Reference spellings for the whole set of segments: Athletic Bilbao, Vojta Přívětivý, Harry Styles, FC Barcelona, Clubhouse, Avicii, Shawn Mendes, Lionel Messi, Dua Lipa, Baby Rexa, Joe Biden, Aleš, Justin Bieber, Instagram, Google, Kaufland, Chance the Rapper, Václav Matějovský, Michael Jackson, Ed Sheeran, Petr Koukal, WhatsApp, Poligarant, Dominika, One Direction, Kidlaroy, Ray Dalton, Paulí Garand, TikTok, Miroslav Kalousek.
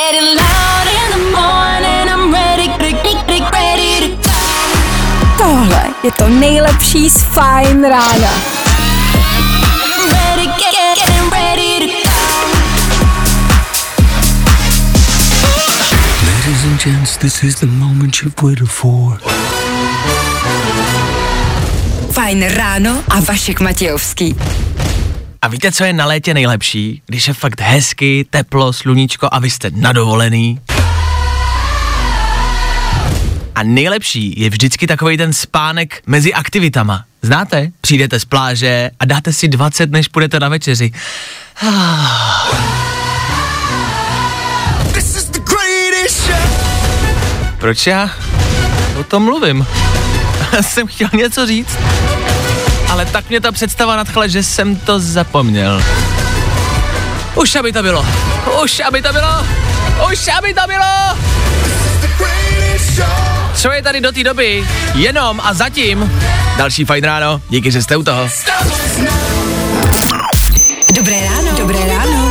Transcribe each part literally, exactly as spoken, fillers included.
getting loud in the morning, I'm ready, ready, ready to go. Tohle je to nejlepší z Fajn rána. Ready, get, getting ready to go. Ladies and gents, this is the moment you've waited for. Fajn ráno a Vašek Matějovský. A víte, co je na létě nejlepší? Když je fakt hezky, teplo, sluníčko a vy jste nadovolený. A nejlepší je vždycky takovej ten spánek mezi aktivitama. Znáte? Přijdete z pláže a dáte si dvacet, než půjdete na večeři. Proč já o tom mluvím? Já jsem chtěl něco říct. Ale tak mě ta představa nadchla, že jsem to zapomněl. Už aby to bylo, už aby to bylo, už aby to bylo. Co je tady do té doby, jenom a zatím. Další Fajn ráno, díky, že jste u toho. Dobré ráno, dobré ráno.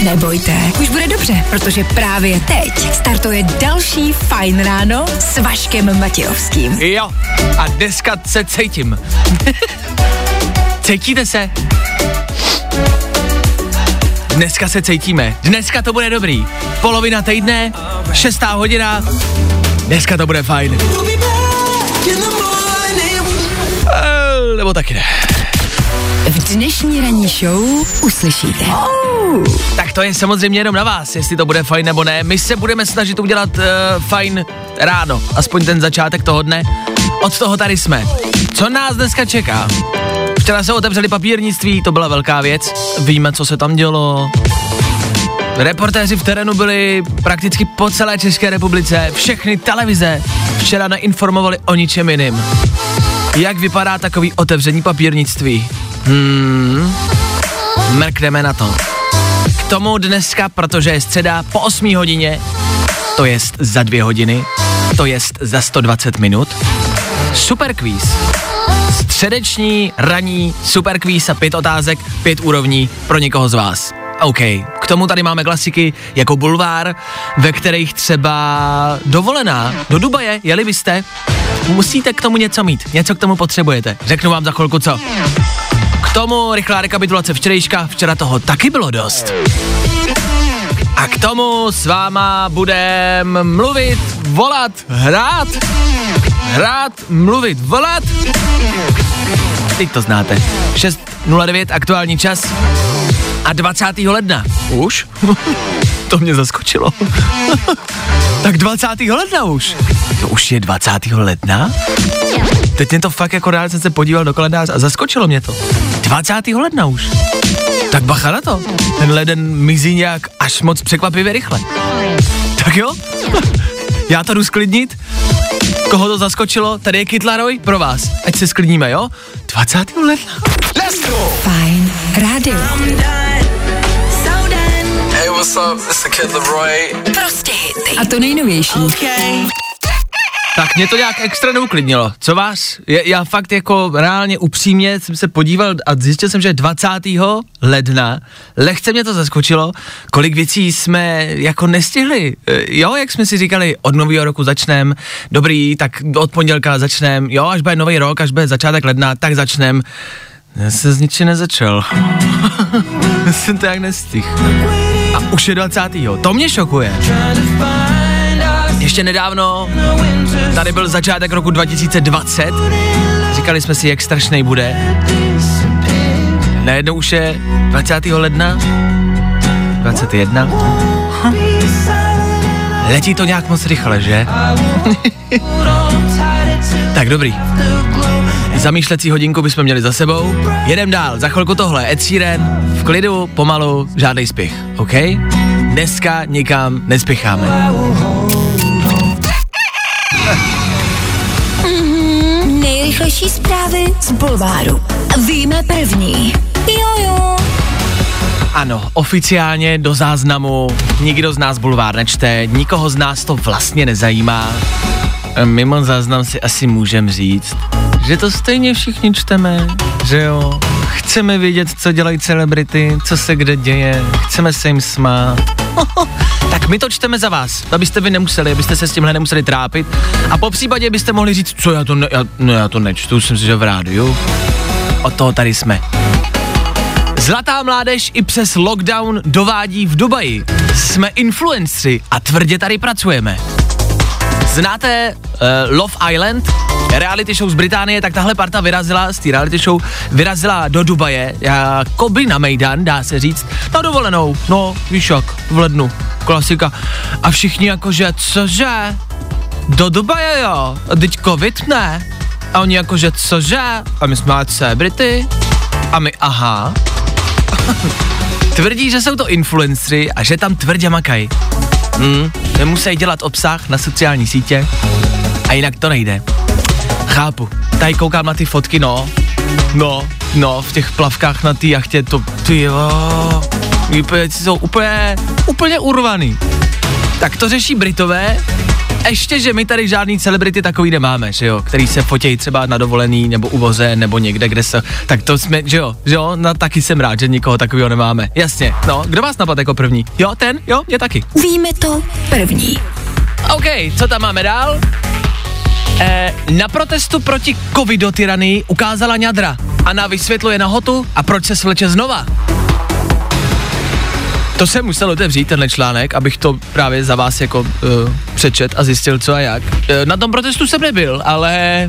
Nebojte, už bude dobře, protože právě teď startuje další Fajn ráno s Vaškem Matějovským. Jo, a dneska se cítím. Cítíte se? Dneska se cítíme. Dneska to bude dobrý. Polovina týdne, šestá hodina. Dneska to bude fajn. E, nebo taky ne. V dnešní ranní show uslyšíte. Oh. Tak to je samozřejmě jenom na vás, jestli to bude fajn nebo ne. My se budeme snažit udělat uh, fajn ráno, aspoň ten začátek toho dne. Od toho tady jsme. Co nás dneska čeká? Včera se otevřeli papírnictví, to byla velká věc. Víme, co se tam dělo. Reportéři v terénu byli prakticky po celé České republice. Všechny televize včera neinformovali o ničem jiným. Jak vypadá takový otevření papírnictví? Hmm, mrkneme na to. K tomu dneska, protože je středa po osmé hodině, to jest za dvě hodiny, to jest za sto dvacet minut, super kvíz. Středeční, ranní, super kvíz a pět otázek, pět úrovní pro někoho z vás. OK, k tomu tady máme klasiky jako Bulvár, ve kterých třeba dovolená do Dubaje, jeli byste, musíte k tomu něco mít, něco k tomu potřebujete. Řeknu vám za chvilku co. K tomu rychlá rekapitulace včerejška, včera toho taky bylo dost. A k tomu s váma budem mluvit, volat, hrát, hrát, mluvit, volat. Teď to znáte. šest nula devět aktuální čas a dvacátého ledna. Už? To mě zaskočilo. Tak dvacátého ledna už. To už je dvacátého ledna? Teď mě to fakt jako rád jsem se podíval do kalendáře a zaskočilo mě to. dvacátého ledna už. Tak bacha na to. Ten leden mizí nějak až moc překvapivě rychle. Tak jo? Já to jdu sklidnit. Koho to zaskočilo? Tady je Kidlaroy pro vás. Ať se sklidníme, jo? dvacátého ledna. Let's go! Fajn rádio. Hey, what's up? It's the Kidlaroy. Prostě hity. A to nejnovější. Okay. Tak mě to nějak extra neuklidnilo. Co vás? Je, já fakt jako reálně upřímně jsem se podíval a zjistil jsem, že dvacátého ledna, lehce mě to zaskočilo, kolik věcí jsme jako nestihli. Jo, jak jsme si říkali, od nového roku začneme, dobrý, tak od pondělka začneme, jo, až bude nový rok, až bude začátek ledna, tak začneme. Já se z ničeho nezačal. Já jsem to jak nestihl. A už je dvacátého To mě šokuje. Ještě nedávno tady byl začátek roku dva tisíce dvacet, říkali jsme si, jak strašnej bude. Najednou už je dvacátého ledna, dvacátého prvního Hm. Letí to nějak moc rychle, že? Tak dobrý. Zamýšlecí hodinku bychom měli za sebou. Jedem dál, za chvilku tohle, Ed Sheeran, v klidu, pomalu, žádnej spěch, OK? Dneska nikam nespěcháme. Mm-hmm, nejrychlejší zprávy z Bulváru. Víme první. Jojo. Ano, oficiálně do záznamu nikdo z nás Bulvár nečte, nikoho z nás to vlastně nezajímá. Mimo záznam si asi můžem říct, že to stejně všichni čteme, že jo? Chceme vědět, co dělají celebrity, co se kde děje, chceme se jim smát. Tak my to čteme za vás, abyste vy nemuseli, abyste se s tímhle nemuseli trápit. A po případě byste mohli říct, co já to, ne, já, no já to nečtu, jsem si, že v rádiu. Od toho tady jsme. Zlatá mládež i přes lockdown dovádí v Dubaji. Jsme influenceri a tvrdě tady pracujeme. Znáte uh, Love Island? Reality show z Británie, tak tahle parta vyrazila z té reality show, vyrazila do Dubaje, jako by na mejdan, dá se říct, na dovolenou, no víš jak, v lednu, klasika. A všichni jakože, cože, do Dubaje jo, a teď covid ne. A oni jakože, cože, a my jsme celebrity, a my aha. Tvrdí, že jsou to influencery a že tam tvrdě makají. Hmm, nemusí dělat obsah na sociální sítě a jinak to nejde. Chápu, tady koukám na ty fotky, no, no, no, v těch plavkách na té jachtě, to, ty jo, jsou úplně, úplně urvaný. Tak to řeší Britové, ještě, že my tady žádný celebrity takový nemáme, že jo, který se fotějí třeba na dovolený, nebo uvoze, nebo někde, kde se, tak to jsme, že jo, že jo, no taky jsem rád, že nikoho takového nemáme, jasně, no, kdo vás napadl jako první? Jo, ten, jo, je taky. Víme to první. OK, co tam máme dál? Na protestu proti covidotyranii ukázala ňadra. Anna vysvětluje nahotu a proč se svleče znova. To jsem musel otevřít, tenhle článek, abych to právě za vás jako uh, přečet a zjistil, co a jak. Uh, na tom protestu jsem nebyl, ale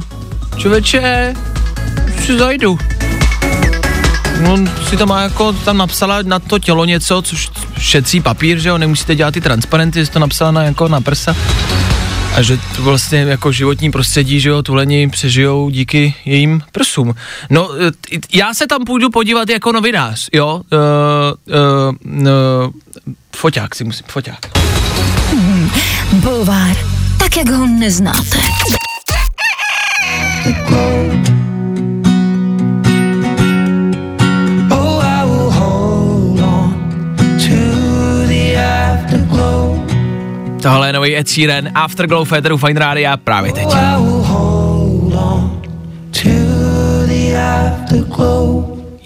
člověče, si zajdu. No, si tam má jako, tam napsala na to tělo něco, což šetří papír, že jo, nemusíte dělat ty transparenty, jestli to napsala na, jako na prsa. A že to vlastně jako životní prostředí, že jo, tuleni přežijou díky jejím prsům. No, já se tam půjdu podívat jako novinář, jo. Uh, uh, uh, foťák si musím, foťák. Hmm, bulvár, tak jak ho neznáte. Tohle je nový Ed Sheeran, Afterglow Federu Fine Rádia právě teď.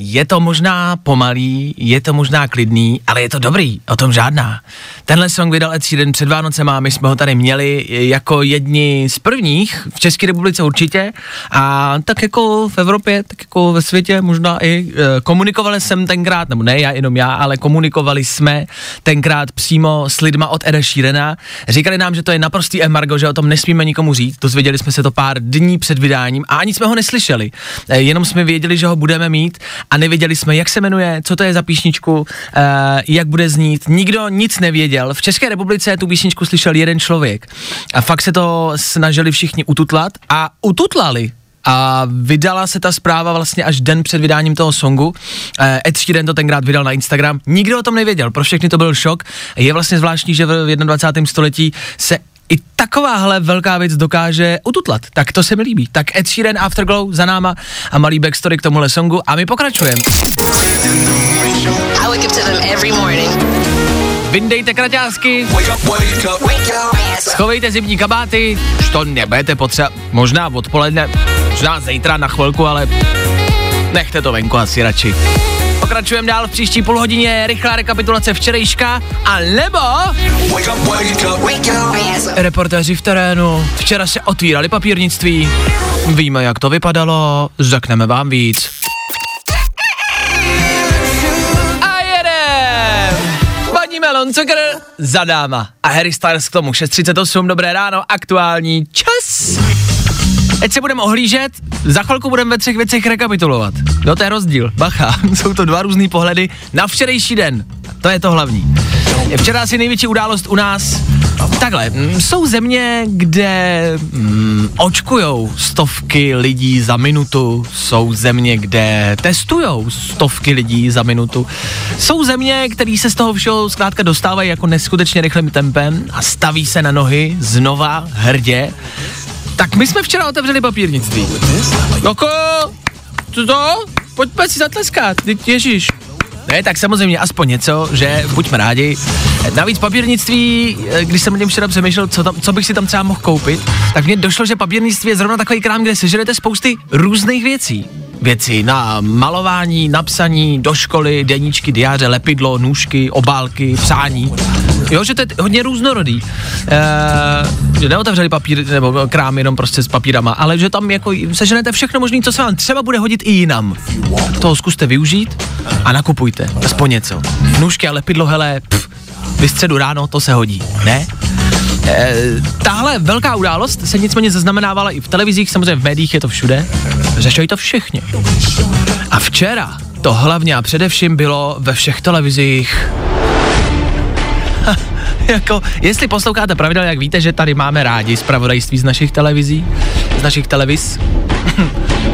Je to možná pomalý, je to možná klidný, ale je to dobrý, o tom žádná. Tenhle song vydal Ed Sheeran před Vánocema, my jsme ho tady měli jako jedni z prvních, v České republice určitě, a tak jako v Evropě, tak jako ve světě možná i e, komunikovali jsem tenkrát, nebo ne já, jenom já, ale komunikovali jsme tenkrát přímo s lidma od Eda Sheerana. Říkali nám, že to je naprostý embargo, že o tom nesmíme nikomu říct, dozvěděli jsme se to pár dní před vydáním a ani jsme ho neslyšeli, e, jenom jsme věděli, že ho budeme mít a nevěděli jsme, jak se jmenuje, co to je za píšničku, e, jak bude znít, nikdo nic nevěděl. V České republice tu písničku slyšel jeden člověk a fakt se to snažili všichni ututlat a ututlali. A vydala se ta zpráva vlastně až den před vydáním toho songu. Ed Sheeran to tenkrát vydal na Instagram. Nikdo o tom nevěděl, pro všechny to byl šok. Je vlastně zvláštní, že v dvacátém prvním století se i takováhle velká věc dokáže ututlat. Tak to se mi líbí. Tak Ed Sheeran, Afterglow za náma a malý backstory k tomuhle songu a my pokračujeme. Vyndejte kraťásky, schovejte zimní kabáty, už to nebudete potřeba, možná odpoledne, možná zítra na chvilku, ale nechte to venku asi radši. Pokračujeme dál v příští půlhodině, rychlá rekapitulace včerejška, a nebo reportéři v terénu. Včera se otvírali papírnictví, víme jak to vypadalo, řekneme vám víc. Cukr za dáma a Harry Styles k tomu šest třicet osm, dobré ráno, aktuální čas. Teď se budeme ohlížet, za chvilku budeme ve třech věcech rekapitulovat. No to je rozdíl, bacha, jsou to dva různý pohledy na včerejší den, to je to hlavní. Včera asi největší událost u nás, takhle, jsou země, kde mm, očkujou stovky lidí za minutu, jsou země, kde testujou stovky lidí za minutu, jsou země, které se z toho všeho zkrátka dostávají jako neskutečně rychlým tempem a staví se na nohy znova hrdě. Tak my jsme včera otevřeli papírnictví. Doko, co to? Pojďme si zatleskat, ježiš. Ne, tak samozřejmě aspoň něco, že buďme rádi. Navíc papírnictví, když jsem o něm včera přemýšlel, co, tam, co bych si tam třeba mohl koupit, tak mně došlo, že papírnictví je zrovna takový krám, kde sežerete spousty různých věcí. věci na malování, napsaní, do školy, deníčky, diáře, lepidlo, nůžky, obálky, psání. Jo, že to je hodně různorodý. E, neotevřeli papír nebo krám jenom prostě s papírama, ale že tam jako seženete všechno možné, co se vám třeba bude hodit i jinam. Toho zkuste využít a nakupujte. Aspoň něco. Nůžky a lepidlo, hele, pff, vy středu ráno, to se hodí, ne? E, tahle velká událost se nicméně zaznamenávala i v televizích, samozřejmě v médiích je to všude. Řešili to všichni. A včera to hlavně a především bylo ve všech televizích. Ha, jako, jestli posloucháte pravidelně, jak víte, že tady máme rádi zpravodajství z našich televizí, z našich televiz,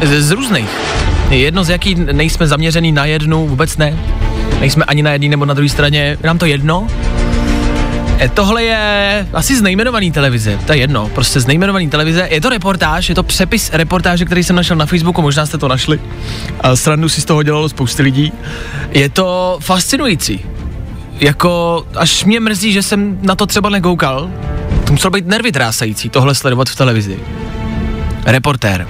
z, z různých. Jedno z jakých nejsme zaměřený na jednu, vůbec ne. Nejsme ani na jedné nebo na druhé straně, nám to jedno. Tohle je asi z nejmenovaný televize, to je jedno, prostě z nejmenovaný televize, je to reportáž, je to přepis reportáže, který jsem našel na Facebooku, možná jste to našli, a srandu si z toho dělalo spousty lidí, je to fascinující, jako až mě mrzí, že jsem na to třeba nekoukal, to muselo být nervy trásající tohle sledovat v televizi. Reportér,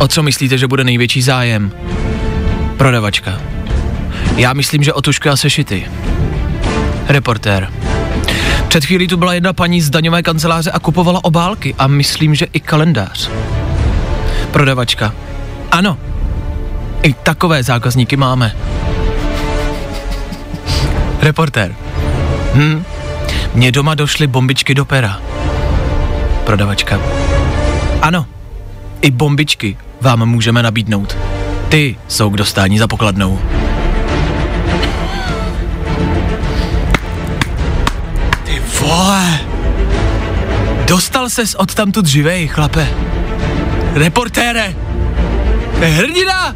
o co myslíte, že bude největší zájem? Prodavačka, já myslím, že o tužky a sešity. Reportér, před chvílí tu byla jedna paní z daňové kanceláře a kupovala obálky a myslím, že i kalendář. Prodavačka. Ano, i takové zákazníky máme. Reportér. Hm, mně doma došly bombičky do pera. Prodavačka. Ano, i bombičky vám můžeme nabídnout. Ty jsou k dostání za pokladnou. Vole, dostal ses odtamtud živej, chlape. Reportére, to je hrdina.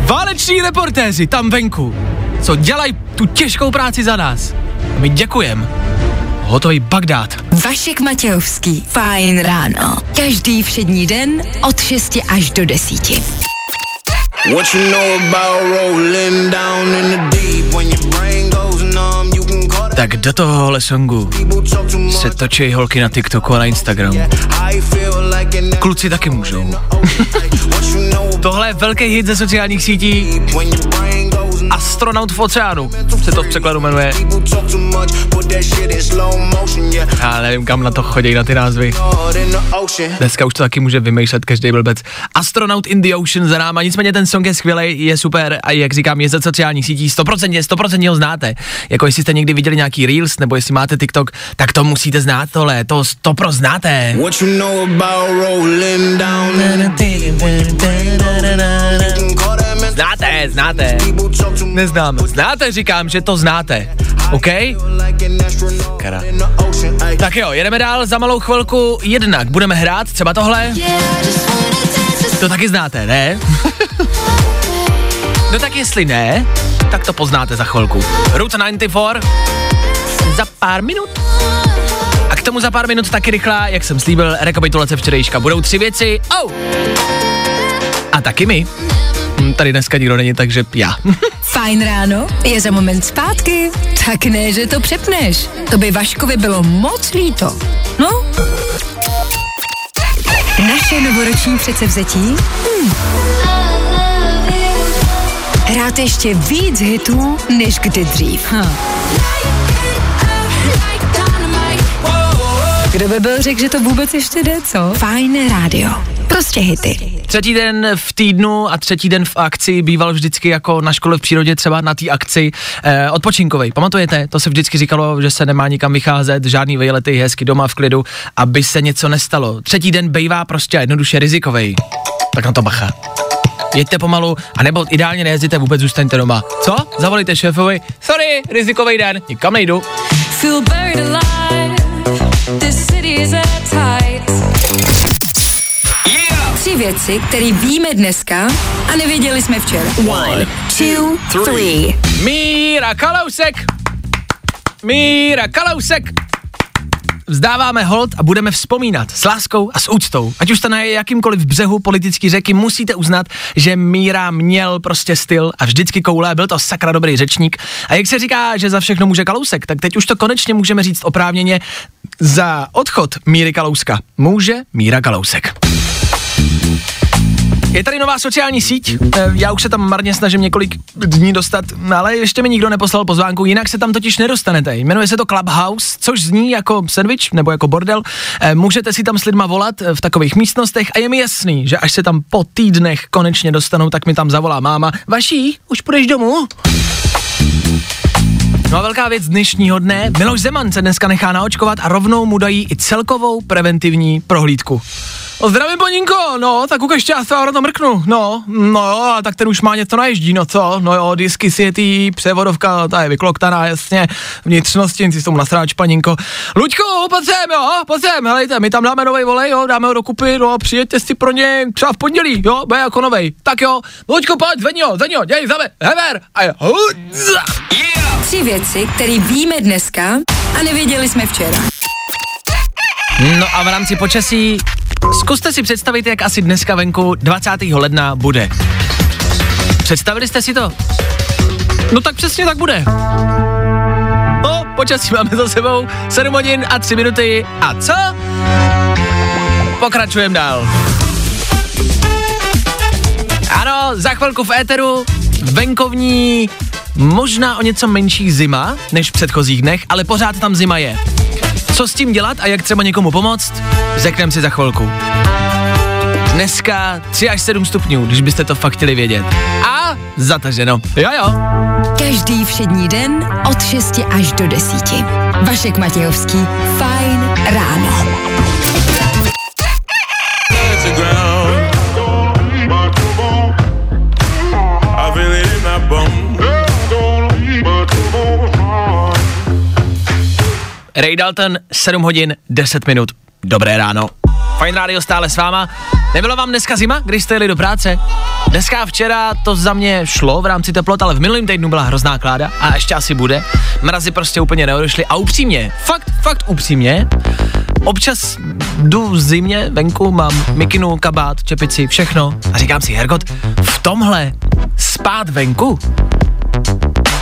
Váleční reportéři tam venku, co dělají tu těžkou práci za nás. A my děkujem. Hotový Bagdád. Vašek Matějovský, Fajn ráno. Každý všední den od šesti až do desíti. What you know about rolling down in the deep when your brain goes numb. Tak do tohohle songu se točí holky na TikToku a na Instagramu. Kluci taky můžou. Tohle je velký hit ze sociálních sítí. Astronaut v oceánu se to v překladu jmenuje. Já nevím, kam na to chodí na ty názvy. Dneska už to taky může vymýšlet každý blbec. Astronaut in the Ocean za náma, nicméně ten song je skvělej, je super a jak říkám, je ze sociálních sítí, sto procent, sto procent ho znáte. Jako jestli jste někdy viděli nějaký Reels, nebo jestli máte TikTok, tak to musíte znát tohle, to sto procent znáte. What you know about rolling down in the... Znáte, znáte. Neznám. Znáte, říkám, že to znáte. OK? Kara. Tak jo, jedeme dál za malou chvilku. Jednak budeme hrát třeba tohle. To taky znáte, ne? No tak jestli ne, tak to poznáte za chvilku. Route devadesát čtyři za pár minut. A k tomu za pár minut taky rychlá, jak jsem slíbil, rekapitulace včerejška. Budou tři věci. Oh! A taky my. Tady dneska nikdo není, takže já. Fajn ráno, je za moment zpátky. Tak ne, že to přepneš. To by Vaškovi bylo moc líto. No? Naše novoroční předsevzetí? Hm. Hrát ještě víc hitů, než kdy dřív. Huh. Kdo by byl řekl, že to vůbec ještě jde, co? Fajn rádio. Prostě hity. Třetí den v týdnu a třetí den v akci býval vždycky jako na škole v přírodě, třeba na té akci eh, odpočinkovej. Pamatujete? To se vždycky říkalo, že se nemá nikam vycházet, žádný vejlety, hezky doma v klidu, aby se něco nestalo. Třetí den bejvá prostě jednoduše rizikovej. Tak na to bacha. Jeďte pomalu, anebo ideálně nejezděte vůbec, zůstaňte doma. Co? Zavolejte šéfovi. Sorry, rizikovej den, nikam nejdu. Tři věci, které víme dneska a nevěděli jsme včera. One, two, three. Míra Kalousek! Míra Kalousek! Vzdáváme hold a budeme vzpomínat s láskou a s úctou. Ať už jste na jakýmkoliv břehu politický řeky, musíte uznat, že Míra měl prostě styl a vždycky koule, byl to sakra dobrý řečník. A jak se říká, že za všechno může Kalousek, tak teď už to konečně můžeme říct oprávněně, za odchod Míry Kalouska může Míra Kalousek. Je tady nová sociální síť, já už se tam marně snažím několik dní dostat, ale ještě mi nikdo neposlal pozvánku, jinak se tam totiž nedostanete. Jmenuje se to Clubhouse, což zní jako sandwich nebo jako bordel. Můžete si tam s lidma volat v takových místnostech a je mi jasný, že až se tam po týdnech konečně dostanou, tak mi tam zavolá máma. Vaší, už půjdeš domů? No a velká věc dnešního dne, Miloš Zeman se dneska nechá naočkovat a rovnou mu dají i celkovou preventivní prohlídku. O, zdravím, paninko, no, tak ukažte, já se vám na to mrknu, no, no, tak ten už má něco naježdí, no co, no jo, disky světý, převodovka, ta je vykloktaná, jasně, vnitřnosti, si s tomu nasráč, paninko. Luďko, pojď sem, jo, pojď sem, helejte, my tam dáme novej volej, jo, dáme ho do kupy, no, přijeďte si pro ně třeba v pondělí, jo, bude jako novej, tak jo, Luďko, pojď, zvedni ho, zvedni ho, děj, zave, hever, a je, yeah. Tři věci, které víme dneska a nevěděli jsme včera. No a v rámci počasí zkuste si představit, jak asi dneska venku dvacátého ledna bude. Představili jste si to? No tak přesně tak bude. No, počasí máme za sebou, sedm hodin a tři minuty a co? Pokračujeme dál. Ano, za chvilku v éteru venkovní, možná o něco menší zima než v předchozích dnech, ale pořád tam zima je. Co s tím dělat a jak třeba někomu pomoct, řekneme si za chvilku. Dneska tři až sedm stupňů, když byste to fakt chtěli vědět. A zataženo. Jo jo. Každý všední den od šesti až do deseti. Vašek Matějovský. Fajn ráno. Ray Dalton, sedm hodin, deset minut. Dobré ráno. Fajn rádio stále s váma. Nebyla vám dneska zima, když jste jeli do práce? Dneska a včera to za mě šlo v rámci teplot, ale v minulém týdnu byla hrozná kláda a ještě asi bude. Mrazy prostě úplně neodešly a upřímně, fakt, fakt upřímně, občas jdu zimně venku, mám mikinu, kabát, čepici, všechno a říkám si, hergot, v tomhle spát venku?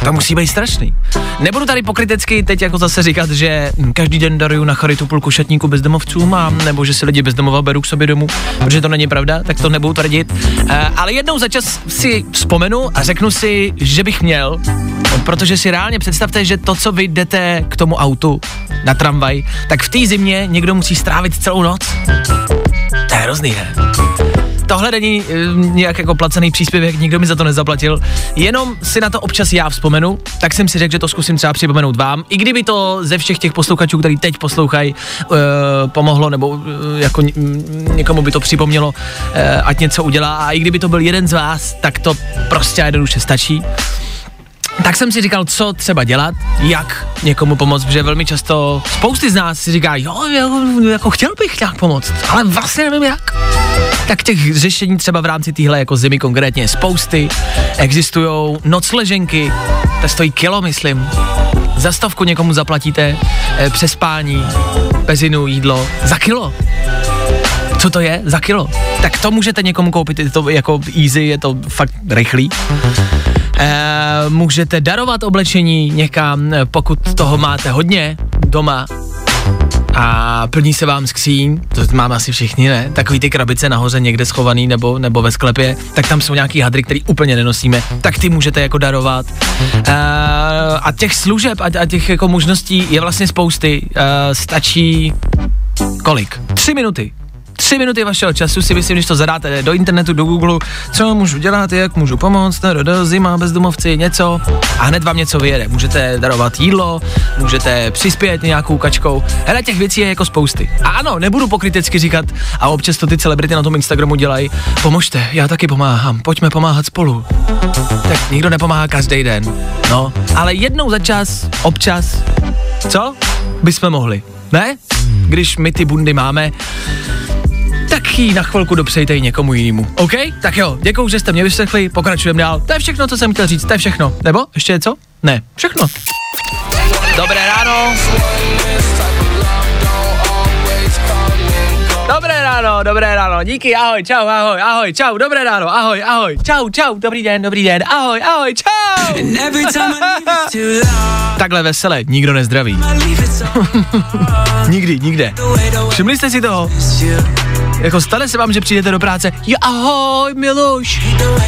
To musí být strašný. Nebudu tady pokrytecky teď jako zase říkat, že každý den daruju na charitu půlku šatníku bezdomovcům a nebo že si lidi bezdomova beru k sobě domů, protože to není pravda, tak to nebudu tvrdit. E, ale jednou za čas si vzpomenu a řeknu si, že bych měl, protože si reálně představte, že to, co vy jdete k tomu autu na tramvaj, tak v té zimě někdo musí strávit celou noc. To je hrozný, ne? Tohle není nějak jako placený příspěvek, nikdo mi za to nezaplatil, jenom si na to občas já vzpomenu, tak jsem si řekl, že to zkusím třeba připomenout vám, i kdyby to ze všech těch posluchačů, který teď poslouchají, uh, pomohlo, nebo uh, jako n- někomu by to připomnělo, uh, ať něco udělá, a i kdyby to byl jeden z vás, tak to prostě jednoduše stačí. Tak jsem si říkal, co třeba dělat, jak někomu pomoct, protože velmi často spousty z nás si říká, jo, jo, jako chtěl bych nějak pomoct, ale vlastně nevím jak. Tak těch řešení třeba v rámci téhle jako zimy konkrétně spousty, existujou nocleženky, to stojí kilo, myslím, za stovku někomu zaplatíte, e, přespání, pezinu, jídlo, za kilo. Co to je? Za kilo. Tak to můžete někomu koupit, je to jako easy, je to fakt rychlý. E, můžete darovat oblečení někam, pokud toho máte hodně doma a plní se vám skříň, to máme asi všichni, ne? Takový ty krabice nahoře někde schovaný nebo, nebo ve sklepě, tak tam jsou nějaký hadry, který úplně nenosíme, tak ty můžete jako darovat. E, a těch služeb a, a těch jako možností je vlastně spousty. E, stačí kolik? Tři minuty. Tři minuty vašeho času si myslím, když to zadáte do internetu, do Google, co můžu dělat, jak můžu pomoct, zima, bezdomovci, něco a hned vám něco vyjede. Můžete darovat jídlo, můžete přispět nějakou kačkou, hele, těch věcí je jako spousty. A ano, nebudu pokrytecky říkat, a občas to ty celebrity na tom Instagramu dělají, pomožte, já taky pomáhám, pojďme pomáhat spolu. Tak nikdo nepomáhá každý den, no, ale jednou za čas, občas, co? Bysme mohli, ne? Když my ty bundy máme, tak ji na chvilku dopřejte i někomu jinému. OK? Tak jo, děkuju, že jste mě vyslechli, pokračujeme dál. To je všechno, co jsem chtěl říct, to je všechno. Nebo? Ještě něco? Ne, všechno. Dobré ráno. Dobré ráno, dobré ráno, díky, ahoj, čau, ahoj, ahoj, čau, dobré ráno, ahoj, ahoj, čau, čau, dobrý den, dobrý den, ahoj, ahoj, čau. Takhle veselé, nikdo nezdraví. Nikdy, nikde. Všimli jste si toho? Jako stane se vám, že přijdete do práce, jo, ahoj Miluš,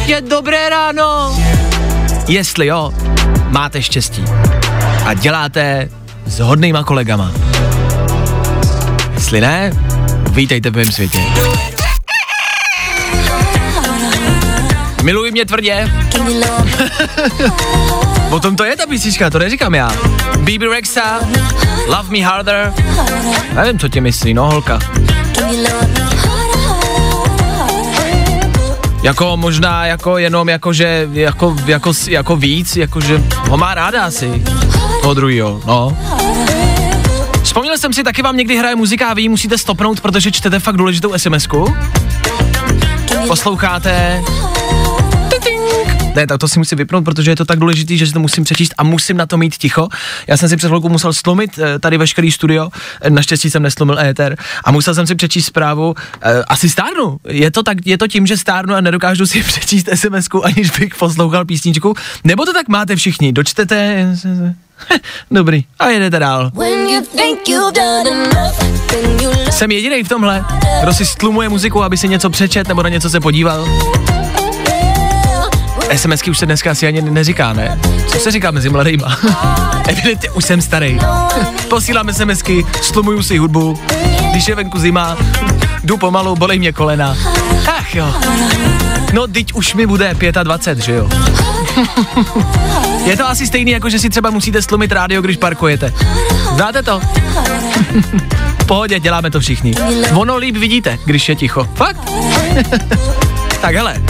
je dobré ráno. Jestli jo, máte štěstí a děláte s hodnýma kolegama. Jestli ne, vítejte v mém světě. Miluj mě tvrdě. O tom to je ta písnička, to neříkám já. Baby Rexa, Love Me Harder. Nevím, co tě myslí, no holka. Jako možná, jako jenom, jako že, jako, jako, jako víc, jako že ho má ráda asi. Toho druhýho, no. Vzpomněl jsem si, taky vám někdy hraje muzika a vy ji musíte stopnout, protože čtete fakt důležitou SMSku. Posloucháte. Ne, tak to si musím vypnout, protože je to tak důležitý, že si to musím přečíst a musím na to mít ticho. Já jsem si před chvilkou musel slomit tady veškerý studio, naštěstí jsem neslomil éter a musel jsem si přečíst zprávu, asi stárnu. Je to, tak, je to tím, že stárnu a nedokážu si přečíst SMSku, aniž bych poslouchal písničku, nebo to tak máte všichni, dočtete, dobrý, a jedete dál. Jsem jedinej v tomhle, kdo si stlumuje muziku, aby si něco přečet nebo na něco se podíval. SMSky už se dneska asi ani neříká, ne? Co se říká mezi mladýma? Evidentně už jsem starý. Posílám SMSky, stlumuju si hudbu, když je venku zima, jdu pomalu, bolej mě kolena. Ach jo. No, teď už mi bude dvacet pět, že jo? Je to asi stejný, jako že si třeba musíte slumit rádio, když parkujete. Znáte to? Pohodě, děláme to všichni. Ono líp vidíte, když je ticho. Fakt? Tak hele.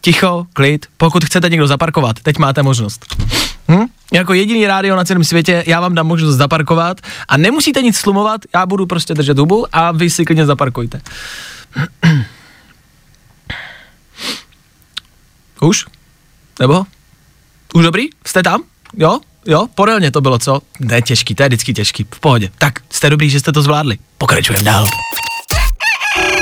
Ticho, klid, pokud chcete někdo zaparkovat, teď máte možnost. Hm? Jako jediný rádio na celém světě, já vám dám možnost zaparkovat a nemusíte nic slumovat, já budu prostě držet hubu a vy si klidně zaparkujte. Už? Nebo? Už dobrý? Jste tam? Jo? Jo? Podélně to bylo, co? Ne, těžký, to je vždycky těžký, v pohodě. Tak, jste dobrý, že jste to zvládli. Pokračujeme dál.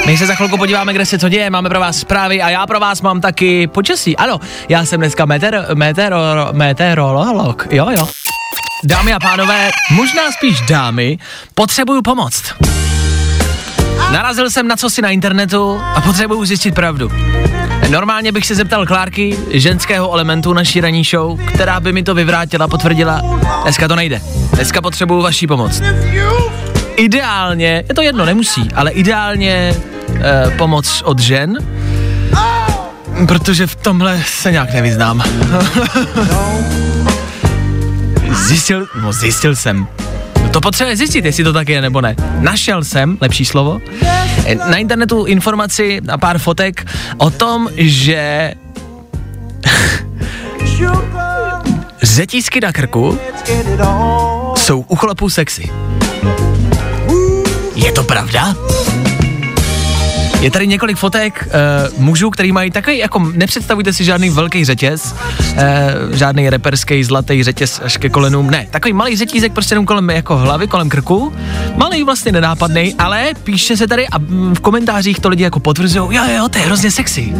My se za chvilku podíváme, kde se co děje, máme pro vás zprávy a já pro vás mám taky počasí. Ano, já jsem dneska meteor, meteor, meteorolog, jo jo. Dámy a pánové, možná spíš dámy, potřebuju pomoct. Narazil jsem na cosi na internetu a potřebuju zjistit pravdu. Normálně bych se zeptal Klárky, ženského elementu naší ranní show, která by mi to vyvrátila, potvrdila. Dneska to nejde, dneska potřebuju vaší pomoc. Ideálně, je to jedno, nemusí, ale ideálně e, pomoc od žen, protože v tomhle se nějak nevyznám. zjistil, no zjistil jsem, to potřebuje zjistit, jestli to tak je nebo ne. Našel jsem, lepší slovo, na internetu informaci a pár fotek o tom, že řetízky na krku jsou u chlapů sexy. Je to pravda? Je tady několik fotek uh, mužů, který mají takový, jako nepředstavujte si žádný velký řetěz, uh, žádný reperský zlatý řetěz až ke kolenům, ne, takový malý řetízek prostě jenom kolem jako hlavy, kolem krku, malý vlastně nenápadnej, ale píše se tady a v komentářích to lidi jako potvrzují, jo jo, to je hrozně sexy,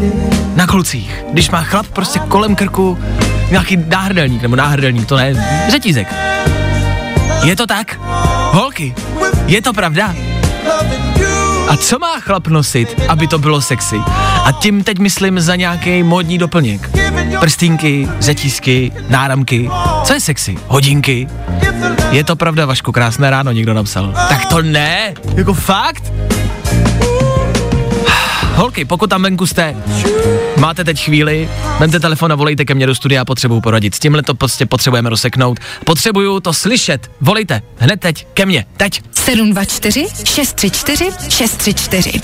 na klucích, když má chlap prostě kolem krku nějaký náhrdelník, nebo náhrdelník, to ne, řetízek. Je to tak? Holky, je to pravda? A co má chlap nosit, aby to bylo sexy? A tím teď myslím za nějaký módní doplněk. Prstínky, řetízky, náramky. Co je sexy? Hodinky. Je to pravda, Vašku, krásné ráno, někdo napsal. Tak to ne, jako fakt? Holky, pokud tam venku jste, máte teď chvíli, vemte telefon a volejte ke mně do studia, potřebuju poradit. S tímhle to prostě potřebujeme rozseknout. Potřebuju to slyšet. Volejte hned teď ke mně. Teď. sedm dva čtyři šest tři čtyři šest tři čtyři.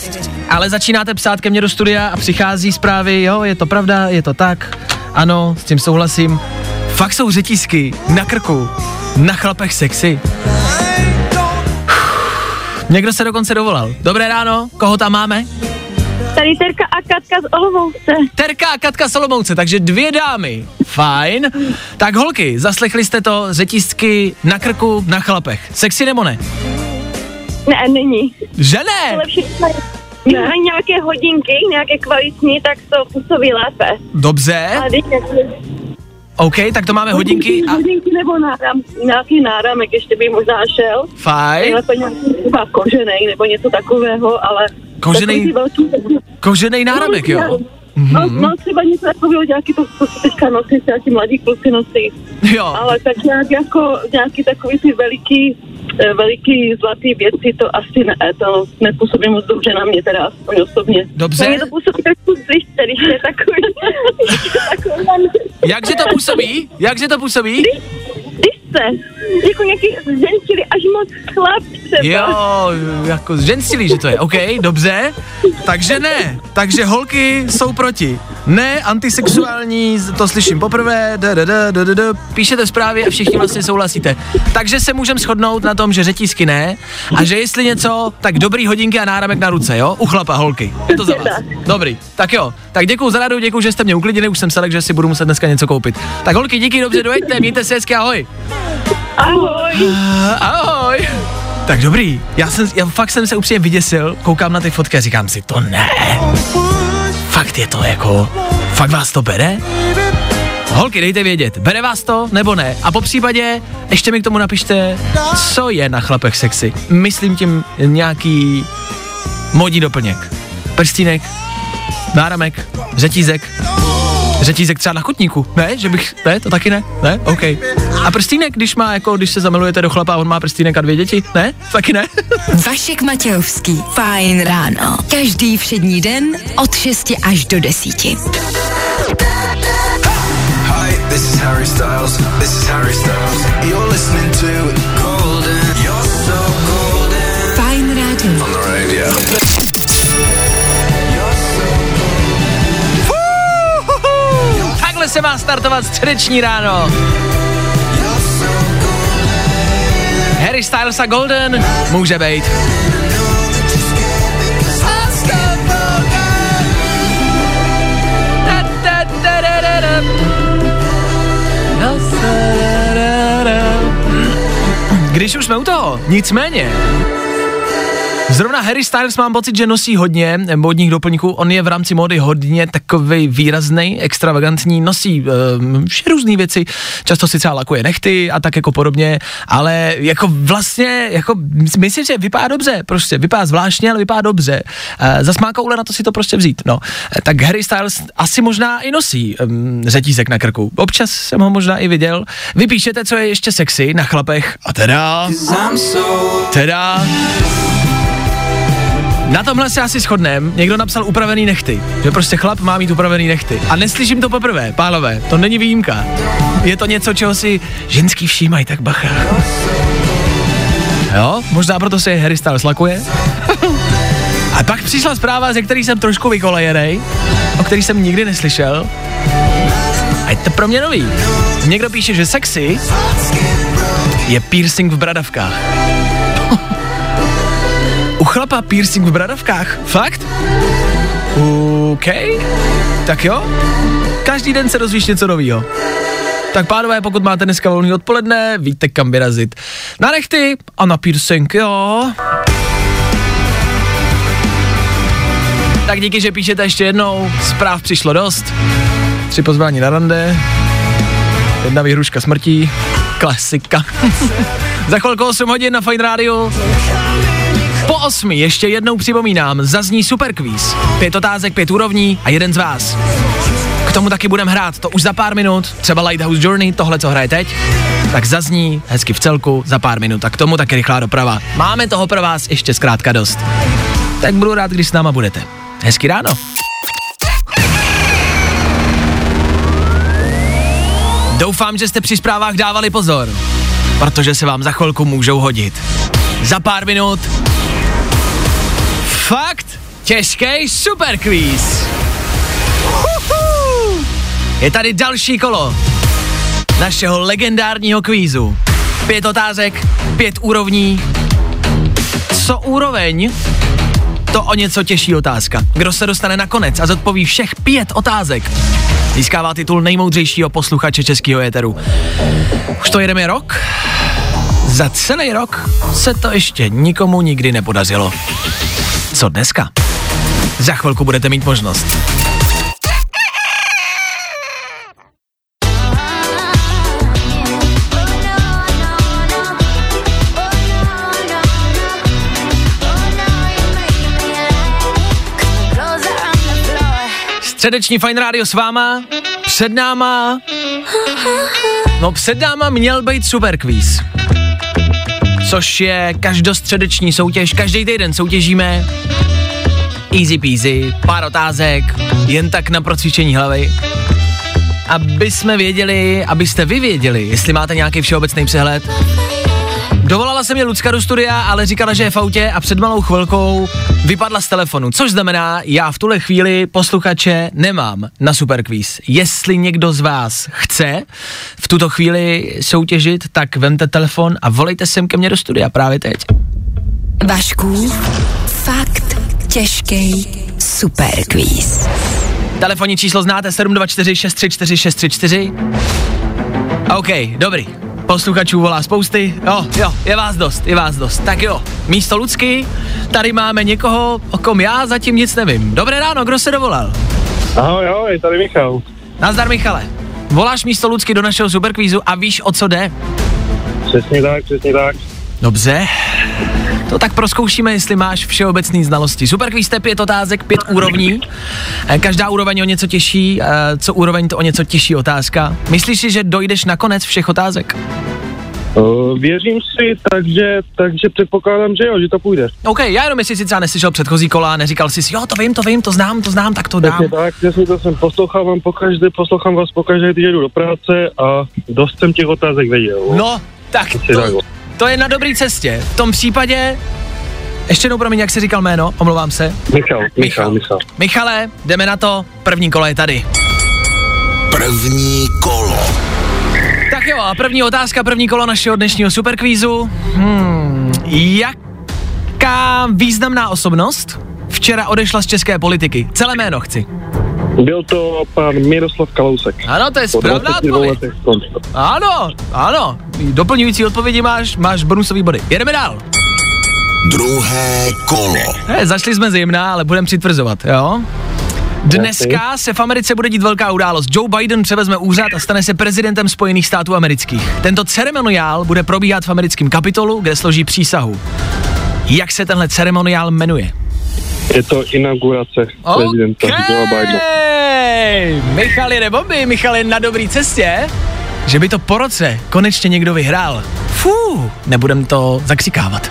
Ale začínáte psát ke mně do studia a přichází zprávy, jo, je to pravda, je to tak. Ano, s tím souhlasím. Fakt jsou řetízky na krku, na chlapech sexy. Někdo se dokonce dovolal. Dobré ráno, koho tam máme? Tady Terka a Katka z Olomouce. Terka a Katka z Olomouce, takže dvě dámy. Fajn. Tak holky, zaslechli jste to, řetízky na krku, na chlapech. Sexy nebo ne? Ne, není. Že ne? Lepší, když mají nějaké hodinky, nějaké kvalitní, tak to působí lépe. Dobře. OK, tak to máme hodinky. Hodinky, a... hodinky nebo náram, nějaký náramek ještě by možná šel. Fajn. Nebo nějaký koženej nebo něco takového, ale... Kožený, kožený náramek, no, jo? No, no třeba něco takového, nějaký to, co se teďka nosí, třeba ti mladí kluci nosí. Jo. Ale tak nějak jako nějaký takový ty veliký, veliký zlatý věci, to asi ne, to nepůsobí moc dobře na mě, teda aspoň osobně. Dobře. To mě to působí takový zliš, který je takový, takový man. Jakže to působí? Jakže to působí? Když, když se, jako nějaký zženštilý, až moc chlap třeba. Jo, jako zženštilý, že to je, okej, okay, dobře. Takže ne, takže holky jsou proti. Ne, antisexuální, to slyším poprvé, da, da, da, da, da. Píšete zprávy a všichni vlastně souhlasíte. Takže se můžeme shodnout na tom, že řetízky ne a že jestli něco, tak dobrý hodinky a náramek na ruce, jo? U chlapa, holky. Je to za vás. Dobrý, tak jo. Tak děkuju za radu, děkuju, že jste mě uklidili, už jsem se tak, že si budu muset dneska něco koupit. Tak holky, díky, dobře, dojeďte, mějte se hezky, ahoj. Ahoj. Ahoj. Tak dobrý, já, jsem, já fakt jsem se upřímně vyděsil, koukám na ty fotky a říkám si, to ne. Fakt je to jako, fakt vás to bere? Holky, dejte vědět, bere vás to nebo ne? A po případě ještě mi k tomu napište, co je na chlapech sexy. Myslím tím nějaký modní doplněk. Prstínek, náramek, řetízek. Řetízek třeba na kotníku, ne? Že bych, ne, to taky ne, ne? OK. A prstínek, když má, jako když se zamilujete do chlapa a on má prstínek a dvě děti, ne? Taky ne? Vašek Matějovský, fajn ráno. Každý všední den od šesti až do desíti. Hi, this is Harry Styles, this is Harry Styles. You're listening to Golden, you're so golden. Fajn rádio. On the radio. Se má startovat středeční ráno. Harry Styles a Golden může být. Když už jsme u toho, nicméně. Zrovna Harry Styles mám pocit, že nosí hodně modních doplňků, on je v rámci módy hodně takovej výraznej, extravagantní, nosí um, různý věci, často si třeba lakuje nechty a tak jako podobně, ale jako vlastně, jako myslím, že vypadá dobře, prostě vypadá zvláštně, ale vypadá dobře. E, za smákoule na to si to prostě vzít, no. E, tak Harry Styles asi možná i nosí um, řetízek na krku, občas jsem ho možná i viděl. Vy píšete, co je ještě sexy na chlapech a teda, teda... Na tomhle se asi shodnem, někdo napsal upravený nechty, že prostě chlap má mít upravený nechty. A neslyším to poprvé, pánové, to není výjimka. Je to něco, čeho si ženský všímají, tak bacha. Jo, možná proto se Harry Styles lakuje. A pak přišla zpráva, ze který jsem trošku vykolejenej, o který jsem nikdy neslyšel. A je to pro mě nový. Někdo píše, že sexy je piercing v bradavkách. U chlapa piercing v bradavkách? Fakt? OK. Tak jo. Každý den se dozvíš něco novýho. Tak pánové, pokud máte dneska volný odpoledne, víte kam vyrazit. Na nechty a na piercing, jo. Tak díky, že píšete ještě jednou. Zpráv přišlo dost. Tři pozvání na rande. Jedna výhruška smrtí. Klasika. Za chvilku osm hodin na Fajn rádiu. Po osmi ještě jednou připomínám, zazní superkvíz. Pět otázek, pět úrovní a jeden z vás. K tomu taky budeme hrát, to už za pár minut, třeba Lighthouse Journey, tohle, co hraje teď, tak zazní hezky v celku za pár minut. A k tomu taky rychlá doprava. Máme toho pro vás ještě zkrátka dost. Tak budu rád, když s náma budete. Hezky ráno. Doufám, že jste při zprávách dávali pozor, protože se vám za chvilku můžou hodit. Za pár minut fakt těžký superkvíz. Je tady další kolo našeho legendárního kvízu. Pět otázek, pět úrovní. Co úroveň? To o něco těžší otázka. Kdo se dostane nakonec a zodpoví všech pět otázek, získává titul nejmoudřejšího posluchače českého éteru. Už to jedeme rok. Za celý rok se to ještě nikomu nikdy nepodařilo. Co dneska? Za chvilku budete mít možnost. Středeční Fajn Rádio s váma, před náma, no před náma měl být super kvíz, což je každostředeční soutěž, každý týden soutěžíme, easy peasy, pár otázek, jen tak na procvičení hlavy, aby jsme věděli, abyste vy věděli, jestli máte nějaký všeobecný přehled. Dovolala se mě Lucka do studia, ale říkala, že je v autě a před malou chvilkou vypadla z telefonu, což znamená, já v tuhle chvíli posluchače nemám na superkvíz. Jestli někdo z vás chce v tuto chvíli soutěžit, tak vemte telefon a volejte sem ke mně do studia právě teď. Vašku, fakt těžkej superkvíz. Telefonní číslo znáte, sedm dva čtyři šest tři čtyři šest tři čtyři. OK, dobrý. Posluchačů volá spousty, jo, jo, je vás dost, je vás dost, tak jo, místo Lucky, tady máme někoho, o kom já zatím nic nevím. Dobré ráno, kdo se dovolal? Ahoj, ahoj, tady Michal. Nazdar Michale, voláš místo Lucky do našeho superkvízu a víš, o co jde? Přesně tak, přesně tak. Dobře, to tak prozkoušíme, jestli máš všeobecné znalosti. Superkvíz je pět otázek, pět úrovní, každá úroveň o něco těžší, co úroveň to o něco těžší otázka. Myslíš si, že dojdeš na konec všech otázek? Uh, věřím si, takže, takže předpokládám, že jo, že to půjde. OK, já jenom jestli si třeba neslyšel předchozí kola, neříkal jsi si, jo, to vím, to vím, to znám, to znám, tak to dám. Přesně tak, přesně to jsem poslouchal vám pokaždé, poslouchám vás pokaždé, když jdu do práce a dost jsem těch otázek věděl. No, tak to... To je na dobré cestě. V tom případě, ještě jednou promiň, jak jsi říkal jméno, omlouvám se. Michal, Michal, Michal. Michale, jdeme na to, první kolo je tady. První kolo. Tak jo, a první otázka, první kolo našeho dnešního superkvízu. Hmm, jaká významná osobnost včera odešla z české politiky? Celé jméno chci. Byl to pan Miroslav Kalousek. Ano, to je správná odpověď. Ano, ano. Doplňující odpovědi máš, máš bonusový body. Jedeme dál. Druhé kolo. He, zašli jsme zjemná, ale budeme přitvrzovat, jo? Dneska se v Americe bude dít velká událost. Joe Biden převezme úřad a stane se prezidentem Spojených států amerických. Tento ceremoniál bude probíhat v americkém Kapitolu, kde složí přísahu. Jak se tenhle ceremoniál jmenuje? Je to inaugurace prezidenta Joe Bidena. Michal je nebomby, Michal je na dobrý cestě, že by to po roce konečně někdo vyhrál. Fú, nebudem to zakřikávat.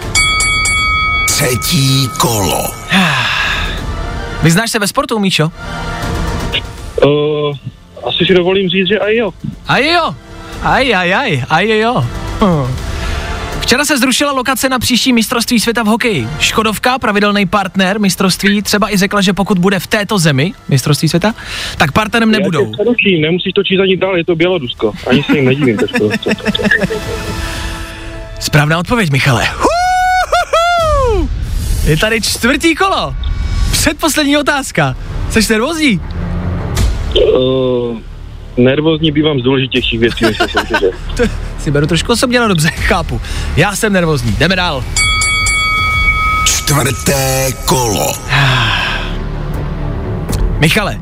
Třetí kolo. Vyznáš se ve sportu, Míšo? Uh, asi si dovolím říct, že aj jo. Aj jo, aj, aj, aj, aj jo. Hm. Včera se zrušila lokace na příští mistrovství světa v hokeji. Škodovka, pravidelný partner mistrovství, třeba i řekla, že pokud bude v této zemi mistrovství světa, tak partnerem nebudou. Já tě nemusíš točit ani dál, je to Bělorusko. Ani se jim nedivím. Správná odpověď, Michale. Uhuhu! Je tady čtvrtý kolo. Předposlední otázka. Jseš nervózní? Uh, nervózní bývám z důležitějších věcí, než jsem říkal. Si beru trošku osobně, no dobře, chápu. Já jsem nervózní, jdeme dál. Čtvrté kolo. Michale,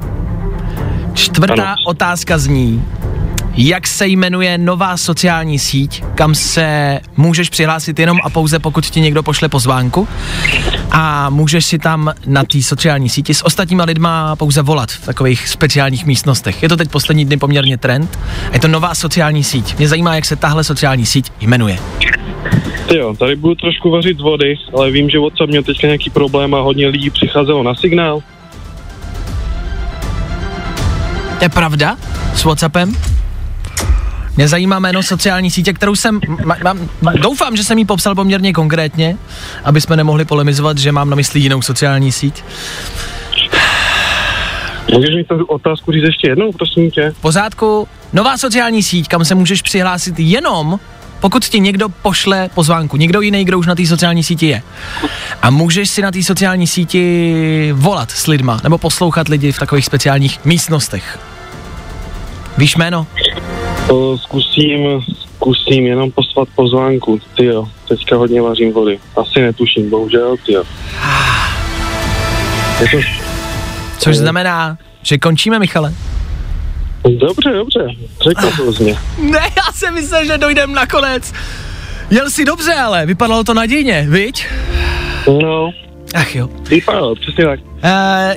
čtvrtá ano. Otázka zní, jak se jmenuje nová sociální síť, kam se můžeš přihlásit jenom a pouze pokud ti někdo pošle pozvánku a můžeš si tam na té sociální síti s ostatníma lidma pouze volat v takových speciálních místnostech. Je to teď poslední dny poměrně trend a je to nová sociální síť. Mě zajímá, jak se tahle sociální síť jmenuje. Jo, tady budu trošku vařit z vody, ale vím, že WhatsApp měl teďka nějaký problém a hodně lidí přicházelo na signál. To je pravda s WhatsAppem? Mě zajímá jméno sociální sítě, kterou jsem, ma, ma, doufám, že jsem ji popsal poměrně konkrétně, aby jsme nemohli polemizovat, že mám na mysli jinou sociální síť. Můžeš mi tu otázku říct ještě jednou, prosím tě? V pořádku, nová sociální síť, kam se můžeš přihlásit jenom, pokud ti někdo pošle pozvánku, někdo jiný, kdo už na té sociální síti je. A můžeš si na té sociální síti volat s lidma, nebo poslouchat lidi v takových speciálních místnostech. Víš jméno? To zkusím, zkusím jenom poslat pozvánku, tyjo, teďka hodně vařím vody, asi netuším, bohužel, tyjo. To... Což znamená, že končíme, Michale? Dobře, dobře, řekl to z mě. Ne, já jsem myslel, že dojdem nakonec. Jel si dobře, ale vypadalo to nadějně, viď? No. Ach jo. Vypadalo, přesně tak. Uh,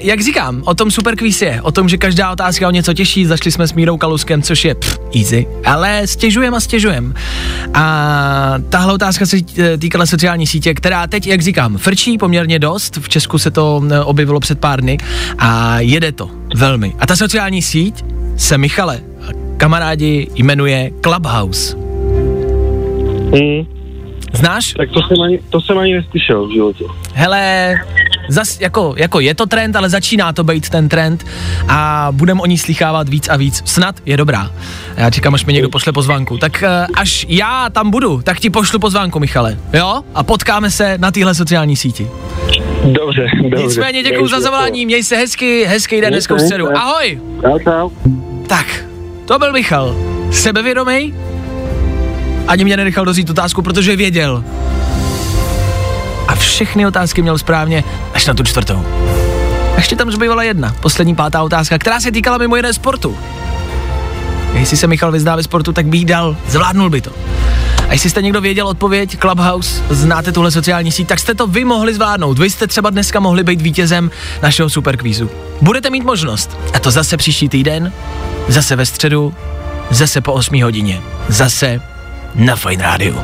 jak říkám, o tom super quiz je, o tom, že každá otázka o něco těší, zašli jsme s Mírou Kalouskem, což je pff, easy, ale stěžujeme a stěžujeme. A tahle otázka se týkala sociální sítě, která teď, jak říkám, frčí poměrně dost, v Česku se to objevilo před pár dny a jede to velmi. A ta sociální síť se, Michale, kamarádi, jmenuje Clubhouse. Hmm. Znáš? Tak to jsem ani, to jsem ani neslyšel v životě. Hele, zas, jako, jako je to trend, ale začíná to být ten trend a budem o ní slychávat víc a víc. Snad je dobrá. Já čekám, až mi někdo pošle pozvánku. Tak až já tam budu, tak ti pošlu pozvánku, Michale. Jo? A potkáme se na téhle sociální síti. Dobře, dobře. Nicméně děkuju za zavolání, měj se hezky, hezký den, hezkou středu. Ahoj! Čau, čau. Tak, to byl Michal. Sebevědomý? Ani mě nenechal dozít otázku, protože věděl. A všechny otázky měl správně až na tu čtvrtou. A ještě tam zbývala jedna, poslední pátá otázka, která se týkala mimo jiné sportu. A jestli se Michal vyzná ve sportu, tak by jí dal, zvládnul by to. A jestli jste někdo věděl odpověď, Clubhouse, znáte tuhle sociální síť, tak jste to vy mohli zvládnout. Vy jste třeba dneska mohli být vítězem našeho superkvízu. Budete mít možnost. A to zase příští týden, zase ve středu, zase po osmé hodině, zase na Fajn rádiu.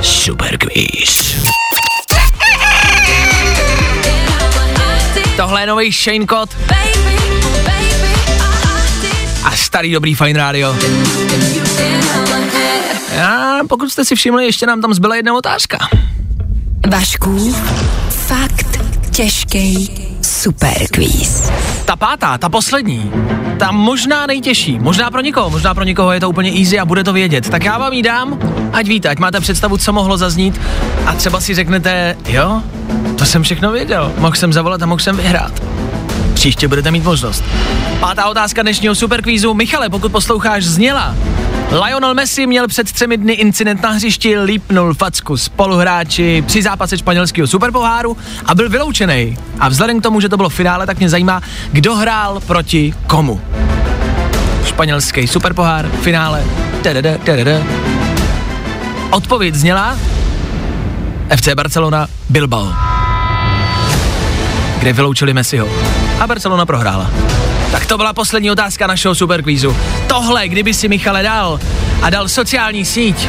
Super quiz. Tohle je nový Shane Cott a starý dobrý Fajn rádio. A pokud jste si všimli, ještě nám tam zbyla jedna otázka. Vašku, fakt těžký super quiz. Ta pátá, ta poslední, ta možná nejtěžší, možná pro někoho, možná pro někoho je to úplně easy a bude to vědět. Tak já vám ji dám, ať víte, ať máte představu, co mohlo zaznít a třeba si řeknete, jo, to jsem všechno věděl, mohl jsem zavolat a mohl jsem vyhrát. Příště budete mít možnost. Pátá otázka dnešního superkvízu. Michale, pokud posloucháš, zněla: Lionel Messi měl před třemi dny incident na hřišti, lípnul facku spoluhráči při zápase španělského superpoháru a byl vyloučený. A vzhledem k tomu, že to bylo v finále, tak mě zajímá, kdo hrál proti komu. Španělský superpohár, finále, tadada, tadada. Odpověď zněla F C Barcelona, Bilbao, kde vyloučili Messiho a Barcelona prohrála. Tak to byla poslední otázka našeho superkvízu. Tohle, kdyby si, Michale, dal a dal sociální síť,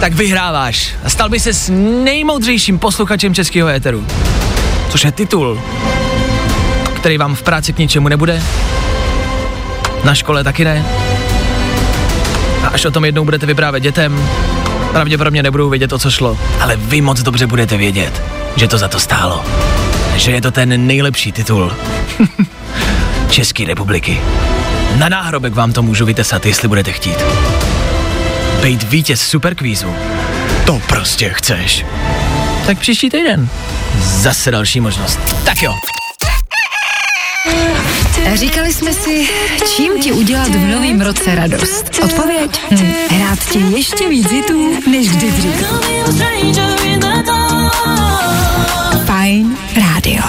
tak vyhráváš a stal by se s nejmoudřejším posluchačem českého éteru. Což je titul, který vám v práci k ničemu nebude, na škole taky ne. A až o tom jednou budete vyprávět dětem, pravděpodobně nebudou vědět, o co šlo. Ale vy moc dobře budete vědět, že to za to stálo. Že je to ten nejlepší titul České republiky. Na náhrobek vám to můžu vytesat, jestli budete chtít. Bejt vítěz superkvízu, to prostě chceš. Tak příští týden zase další možnost. Tak jo. Říkali jsme si, čím ti udělat v novém roce radost. Odpověď? Hm, hrát ti ještě víc hitů, než kdy dřív. Fajn rádio.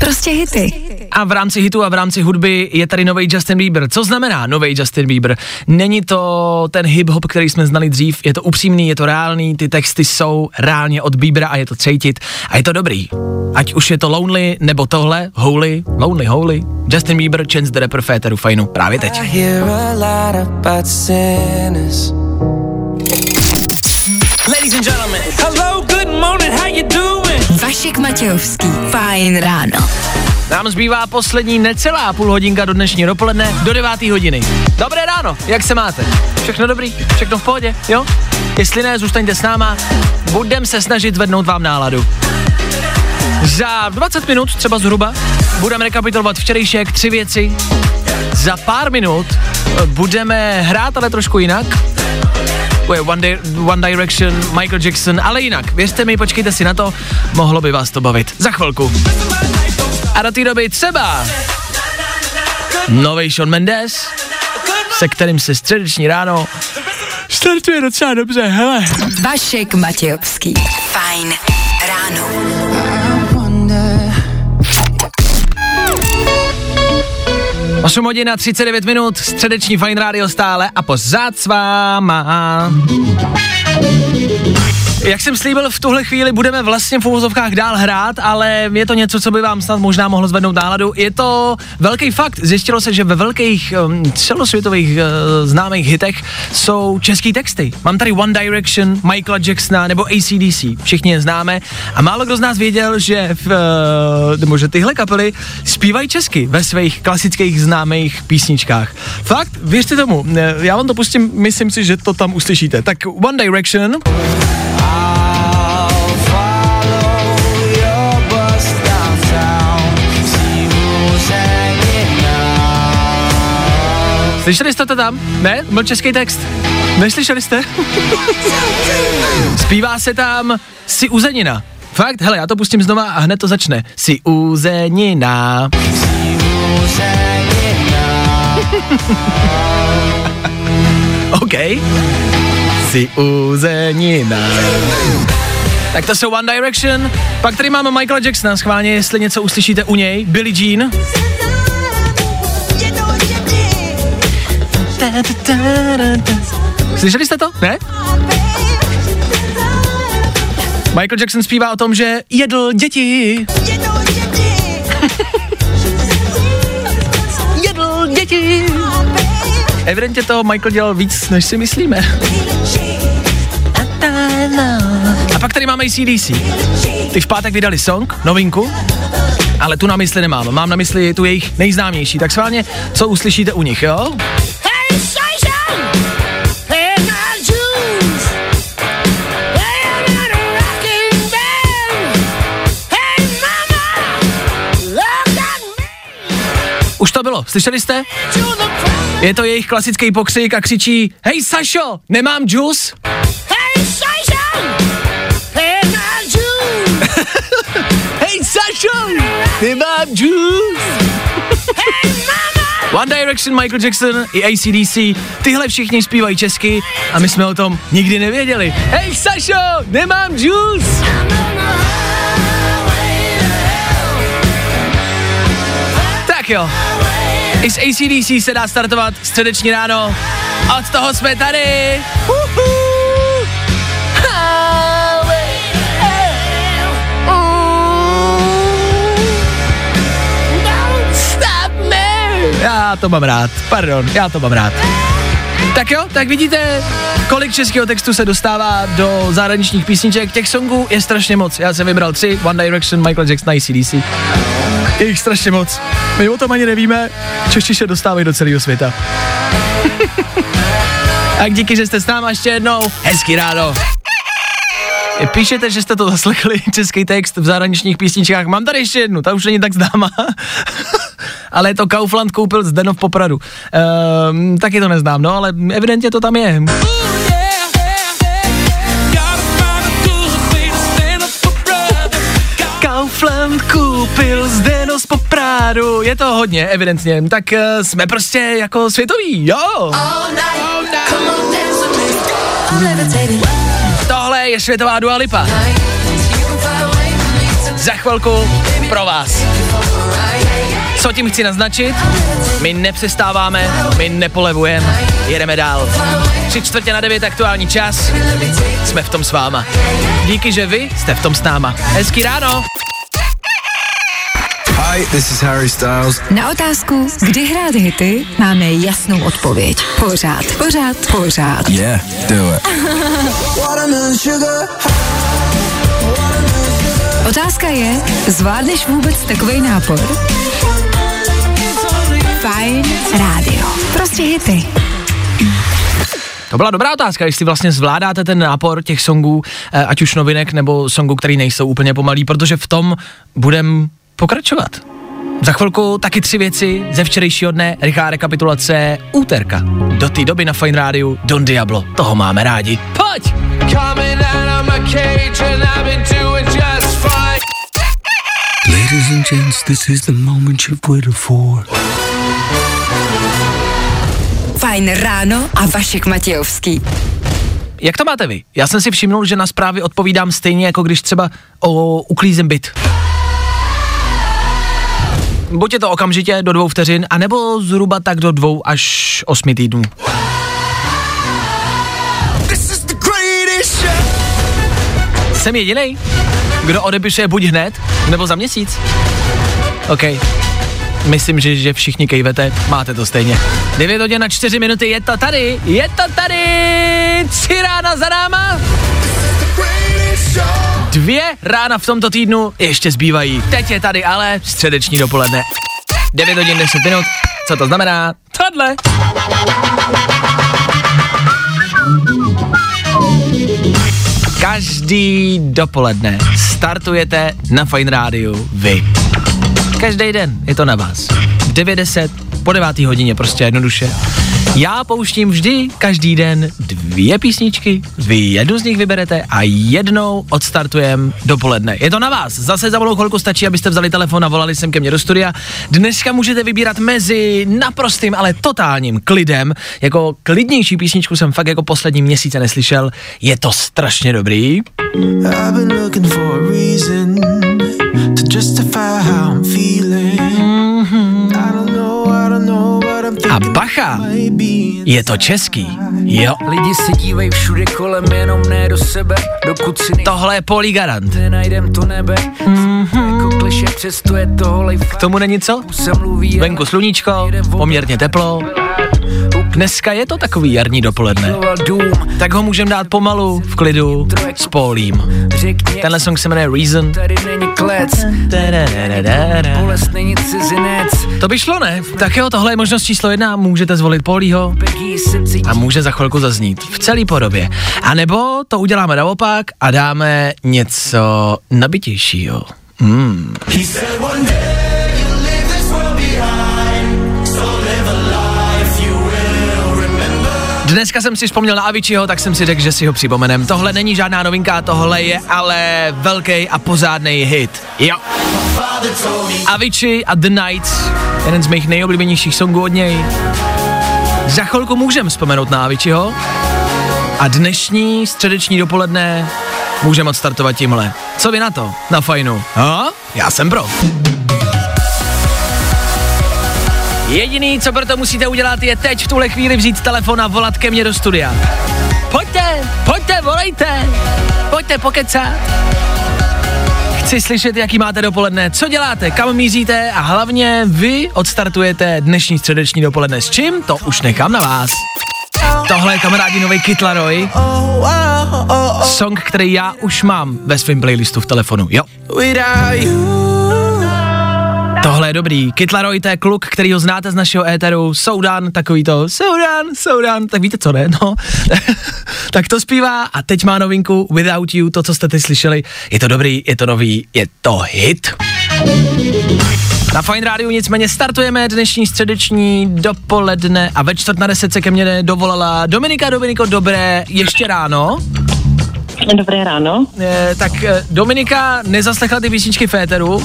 Prostě hity. A v rámci hitu a v rámci hudby je tady nový Justin Bieber. Co znamená nový Justin Bieber? Není to ten hip-hop, který jsme znali dřív, je to upřímný, je to reálný, ty texty jsou reálně od Biebera a je to cítit a je to dobrý. Ať už je to Lonely, nebo tohle, Holy, Lonely, Holy, Justin Bieber, Chance the Rapper, Féteru Fajnu, právě teď. Ladies and gentlemen, hello, good morning, how you doing? Vašek Matějovský, Fajn ráno. Nám zbývá poslední necelá půl hodinka do dnešního dopoledne, do deváté hodiny. Dobré ráno, jak se máte? Všechno dobrý? Všechno v pohodě, jo? Jestli ne, zůstaňte s náma, budem se snažit zvednout vám náladu. Za dvacet minut, třeba zhruba, budeme rekapitulovat včerejšek, tři věci. Za pár minut budeme hrát, ale trošku jinak. One, di- One Direction, Michael Jackson, ale jinak. Věřte mi, počkejte si na to, mohlo by vás to bavit. Za chvilku. A do té doby třeba novej Shawn Mendes, se kterým se středeční ráno startuje docela dobře, hele. Vašek Matějovský, Fajn ráno. osm hodin a třicet devět minut, středeční Fajn rádio stále a pořád s váma. Jak jsem slíbil, v tuhle chvíli budeme vlastně v uvozovkách dál hrát, ale je to něco, co by vám snad možná mohlo zvednout náladu. Je to velký fakt. Zjistilo se, že ve velkých um, celosvětových uh, známých hitech jsou český texty. Mám tady One Direction, Michaela Jacksona nebo A C D C. Všichni je známe. A málo kdo z nás věděl, že, v, uh, nebo že tyhle kapely zpívají česky ve svých klasických známých písničkách. Fakt, věřte tomu. Já vám to pustím, myslím si, že to tam uslyšíte. Tak One Direction... Slyšeli jste to tam? Ne? Byl český text. Neslyšeli jste? Zpívá se tam Si uzenina. Fakt, hele, já to pustím znova a hned to začne. Si uzenina. Si uzenina. OK. Si uzenina. Tak to jsou One Direction. Pak tady máme Michaela Jacksona, schválně, jestli něco uslyšíte u něj. Billie Jean. Slyšeli jste to? Ne? Michael Jackson zpívá o tom, že jedl děti. Jedl děti. Evidentně toho Michael dělal víc, než si myslíme. A pak tady máme i A C D C. Ty v pátek vydali song, novinku, ale tu na mysli nemám. Mám na mysli tu jejich nejznámější. Tak schválně, co uslyšíte u nich, jo? Už to bylo, slyšeli jste? Je to jejich klasický pokřik a křičí: Hej Sašo, nemám džus? Hej Sašo, nemám džus. Hej Sašo, nemám džus. Hej mama. One Direction, Michael Jackson i A C D C, tyhle všichni zpívají česky a my jsme o tom nikdy nevěděli. Hej Sašo, nemám džus. Tak jo. I s A C D C se dá startovat středeční ráno. Od toho jsme tady. Uhu. Já to mám rád. Pardon, já to mám rád. Tak jo, tak vidíte, kolik českého textu se dostává do zahraničních písniček. Těch songů je strašně moc. Já jsem vybral tři. One Direction, Michael Jackson, A C D C. Je jich strašně moc. My o tom ani nevíme, čeští se dostávají do celého světa. Tak díky, že jste s náma ještě jednou. Hezký ráno. Píšete, že jste to zaslechli, český text v zahraničních písničkách. Mám tady ještě jednu, ta už není tak známá. Ale je to Kaufland koupil z Denov Popradu. Ehm, taky to neznám, no, ale evidentně to tam je. Kaufland koupil z Denov Popradu. Je to hodně, evidentně. Tak jsme prostě jako světoví, jo. Tohle je světová Dua Lipa. Za chvilku pro vás. Co tím chci naznačit? My nepřestáváme, my nepolevujeme, jedeme dál. Tři čtvrtě na devět aktuální čas, jsme v tom s váma. Díky, že vy jste v tom s náma. Hezký ráno! Hi, this is Harry Styles. Na otázku, kdy hrát hity, máme jasnou odpověď. Pořád, pořád, pořád. Yeah, do it. Otázka je, zvládneš vůbec takovej nápor? Fajn rádio. Prostě hity. To byla dobrá otázka, jestli vlastně zvládáte ten nápor těch songů, ať už novinek nebo songů, který nejsou úplně pomalý, protože v tom budem pokračovat. Za chvilku taky tři věci ze včerejšího dne, rychlá rekapitulace, úterka. Do té doby na Fajn rádiu Don Diablo, toho máme rádi. Pojď! Ladies and gents, this is the moment you've waited for. Fajn ráno a Vašek Matějovský. Jak to máte vy? Já jsem si všimnul, že na zprávy odpovídám stejně, jako když třeba o uklízím byt. Buď je to okamžitě do dvou vteřin, anebo zhruba tak do dvou až osmi týdnů. Jsem jedinej, kdo odepiše buď hned, nebo za měsíc? OK. Myslím, že, že všichni kejvete, máte to stejně. devět hodin na čtyři minuty, je to tady, je to tady, tři rána za náma. Dvě rána v tomto týdnu ještě zbývají. Teď je tady ale středeční dopoledne. devět hodin deset minut, co to znamená? Tohle. Každý dopoledne startujete na Fajn rádiu vy. Každý den je to na vás. V devět deset, po deváté hodině, prostě jednoduše. Já pouštím vždy, každý den, dvě písničky, vy jednu z nich vyberete a jednou odstartujem dopoledne. Je to na vás, zase za malou chvilku stačí, abyste vzali telefon a volali sem ke mně do studia. Dneska můžete vybírat mezi naprostým, ale totálním klidem. Jako klidnější písničku jsem fakt jako poslední měsíce neslyšel. Je to strašně dobrý. A bacha, je to český, jo. Lidi se dívají všude kolem, jenom ne do sebe, dokud si nej... Tohle je Poligarant. Nenajdem to nebe, mm-hmm. Jako kliše, přesto je tohle. K tomu není co? Venku sluníčko, poměrně teplo. Dneska je to takový jarní dopoledne. Tak ho můžem dát pomalu, v klidu, s Polím. Tenhle song se jmenuje Reason. To by šlo, ne? Tak jo, tohle je možnost číslo jedna, můžete zvolit Polího a může za chvilku zaznít v celý podobě. A nebo to uděláme naopak a dáme něco nabitějšího. Hmm. Dneska jsem si vzpomněl na Aviciiho, tak jsem si řekl, že si ho připomenem. Tohle není žádná novinka, tohle je ale velký a pořádnej hit. Jo. Avicii a The Nights, jeden z mých nejoblíbenějších songů od něj. Za chvilku můžeme vzpomenout na Aviciiho a dnešní středeční dopoledne můžeme odstartovat tímhle. Co vy na to? Na Fajnu. A? Já jsem pro. Jediný, co proto musíte udělat, je teď v tuhle chvíli vzít telefon a volat ke mně do studia. Pojďte, pojďte, volejte, pojďte pokecat. Chci slyšet, jaký máte dopoledne, co děláte, kam míříte a hlavně vy odstartujete dnešní středeční dopoledne s čím, to už nechám na vás. Tohle je kamarádi novej Kidlaroy, song, který já už mám ve svém playlistu v telefonu, jo. Tohle je dobrý. Kidlaroy, to je kluk, který ho znáte z našeho éteru. Soudan, takový to. Soudan, Soudan. Tak víte co, ne? No. Tak to zpívá a teď má novinku Without You, to, co jste teď slyšeli. Je to dobrý, je to nový, je to hit. Na Fajn rádiu nicméně startujeme dnešní středeční dopoledne a ve čtvrt na deset se ke mně dovolala Dominika. Dominiko, dobré ještě ráno. Dobré ráno. Eh, tak Dominika nezaslechla ty písničky v éteru.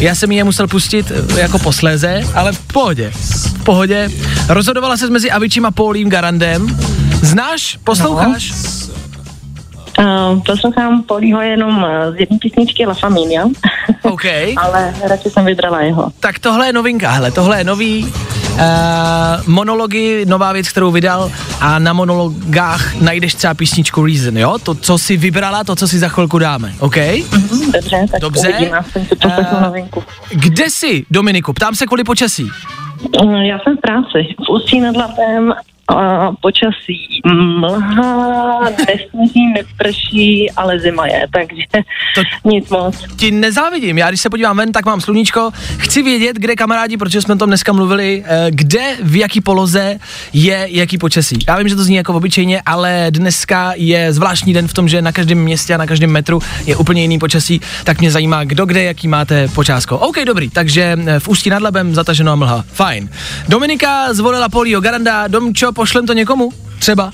Já jsem ji musel pustit jako posléze, ale v pohodě, v pohodě. Rozhodovala se mezi Aviciim a Paulím Garandem. Znáš? Posloucháš? No. Uh, poslouchám Paulího jenom z jedné písničky La Familia, okay. Ale radši jsem vybrala jeho. Tak tohle je novinka, hele, tohle je nový. Uh, monology, nová věc, kterou vydal a na monologách najdeš třeba písničku Reason, jo? To, co jsi vybrala, to, co si za chvilku dáme, OK? Mm-hmm, dobře, tak dobře. Uvidím, já jsem si poslechnu uh, novinku. Kde jsi, Dominiku? Ptám se kvůli počasí. Uh, já jsem v práci, v Ústí nad Labem a počasí mlha, nesmí, neprší, ale zima je, takže to nic moc. Ti nezávidím, já když se podívám ven, tak mám sluníčko. Chci vědět, kde kamarádi, protože jsme o tom dneska mluvili, kde, v jaký poloze je jaký počasí. Já vím, že to zní jako obyčejně, ale dneska je zvláštní den v tom, že na každém městě a na každém metru je úplně jiný počasí, tak mě zajímá, kdo kde, jaký máte počásko. OK, dobrý, takže v Ústí nad Labem zataženo a mlha, fajn. Dominika zvolila Polího Garanda, Domčo, pošlem to někomu? Třeba?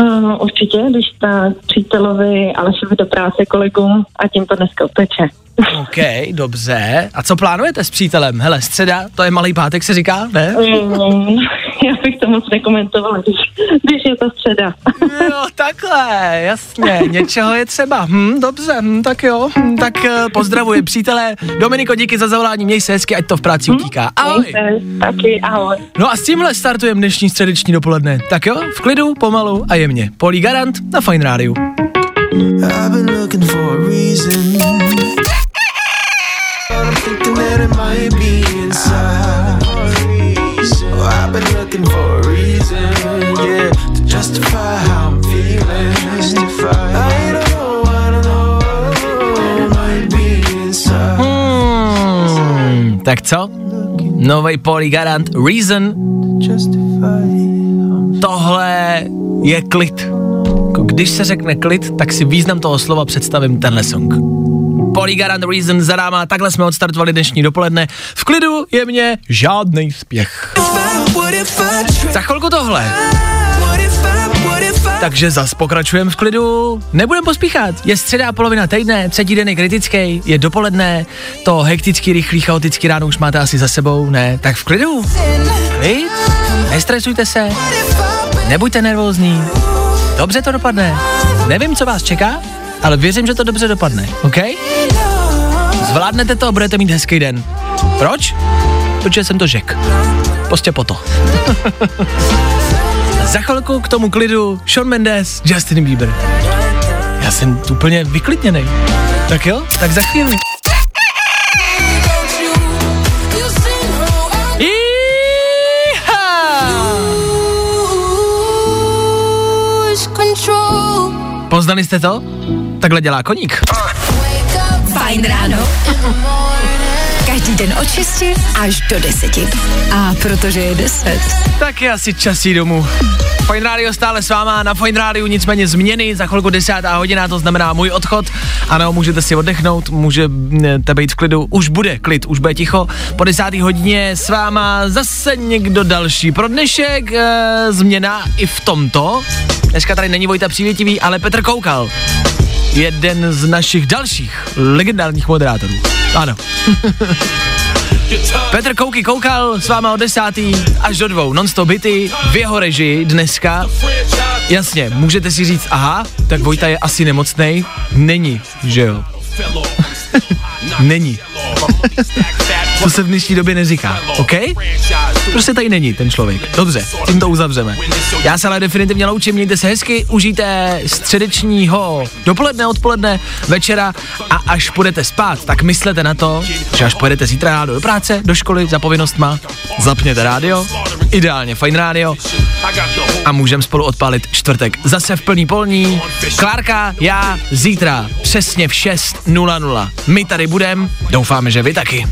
Uh, určitě, když ta přítelovi Alešovi do práce kolegům a tím to dneska uteče. OK, dobře. A co plánujete s přítelem? Hele, středa, to je malý pátek, se říká, ne? Mm, já bych to moc nekomentovala, když, když je to středa. Jo, takhle, jasně, něčeho je třeba. Hm, dobře, hm, tak jo, hm, tak pozdravuji přítele. Dominiko, díky za zavolání, měj se hezky, ať to v práci hm? utíká. Ahoj. Se, taky, ahoj. No a s tímhle startujeme dnešní středeční dopoledne. Tak jo, v klidu, pomalu a jemně. Poligarant na Fajn rádiu. I've been looking for a reason. I'm thinking that it might be inside. Oh, I've been looking for a reason, yeah, to justify how I'm feeling. Justify. I don't know, I don't know, it might be inside. Hmm, tak co? Novej Poligarant Reason. Tohle je klid. Když se řekne klid, tak si význam toho slova představím tenhle song. Poligarant Reason za náma, takhle jsme odstartovali dnešní dopoledne. V klidu je mě žádnej spěch. Za chvilku tohle. Takže zas pokračujeme v klidu, nebudeme pospíchat. Je středa a polovina týdne, třetí den je kritický, je dopoledne, to hektický, rychlý, chaotický ráno už máte asi za sebou, ne? Tak v klidu, klid, nestresujte se, nebuďte nervózní, dobře to dopadne. Nevím, co vás čeká, ale věřím, že to dobře dopadne, ok? Zvládnete to a budete mít hezký den. Proč? Protože jsem to řekl. Prostě poto. Za chvilku k tomu klidu Shawn Mendes, Justin Bieber. Já jsem úplně vyklidněnej. Tak jo, tak za chvíli. Poznali jste to? Takhle dělá koník. Fajn ráno. Každý den od šesti až do deseti. A protože je deset, tak je asi čas jít domů. Fajn rádio stále s váma, na Fajn rádiu nicméně změny, za chvilku desátá hodina, to znamená můj odchod. Ano, můžete si oddechnout, můžete být v klidu, už bude klid, už bude ticho. Po desáté hodině s váma zase někdo další. Pro dnešek e, změna i v tomto. Dneska tady není Vojta Přívětivý, ale Petr Koukal. Jeden z našich dalších legendárních moderátorů. Ano. Petr Kouky Koukal s váma od desátý až do dvou, non-stop hity v jeho režii dneska. Jasně, můžete si říct, aha, tak Vojta je asi nemocnej. Není, že jo? Není. To se v dnešní době neříká, ok? Prostě tady není ten člověk. Dobře, tím to uzavřeme. Já se ale definitivně loučím, mějte se hezky, užijte středečního dopoledne, odpoledne, večera a až půjdete spát, tak myslete na to, že až půjdete zítra ráno do práce, do školy, za povinnostma, zapněte rádio, ideálně Fajn rádio a můžeme spolu odpálit čtvrtek. Zase v plný polní, Klárka, já, zítra, přesně v šest nula nula. My tady budeme, doufáme, že vy taky.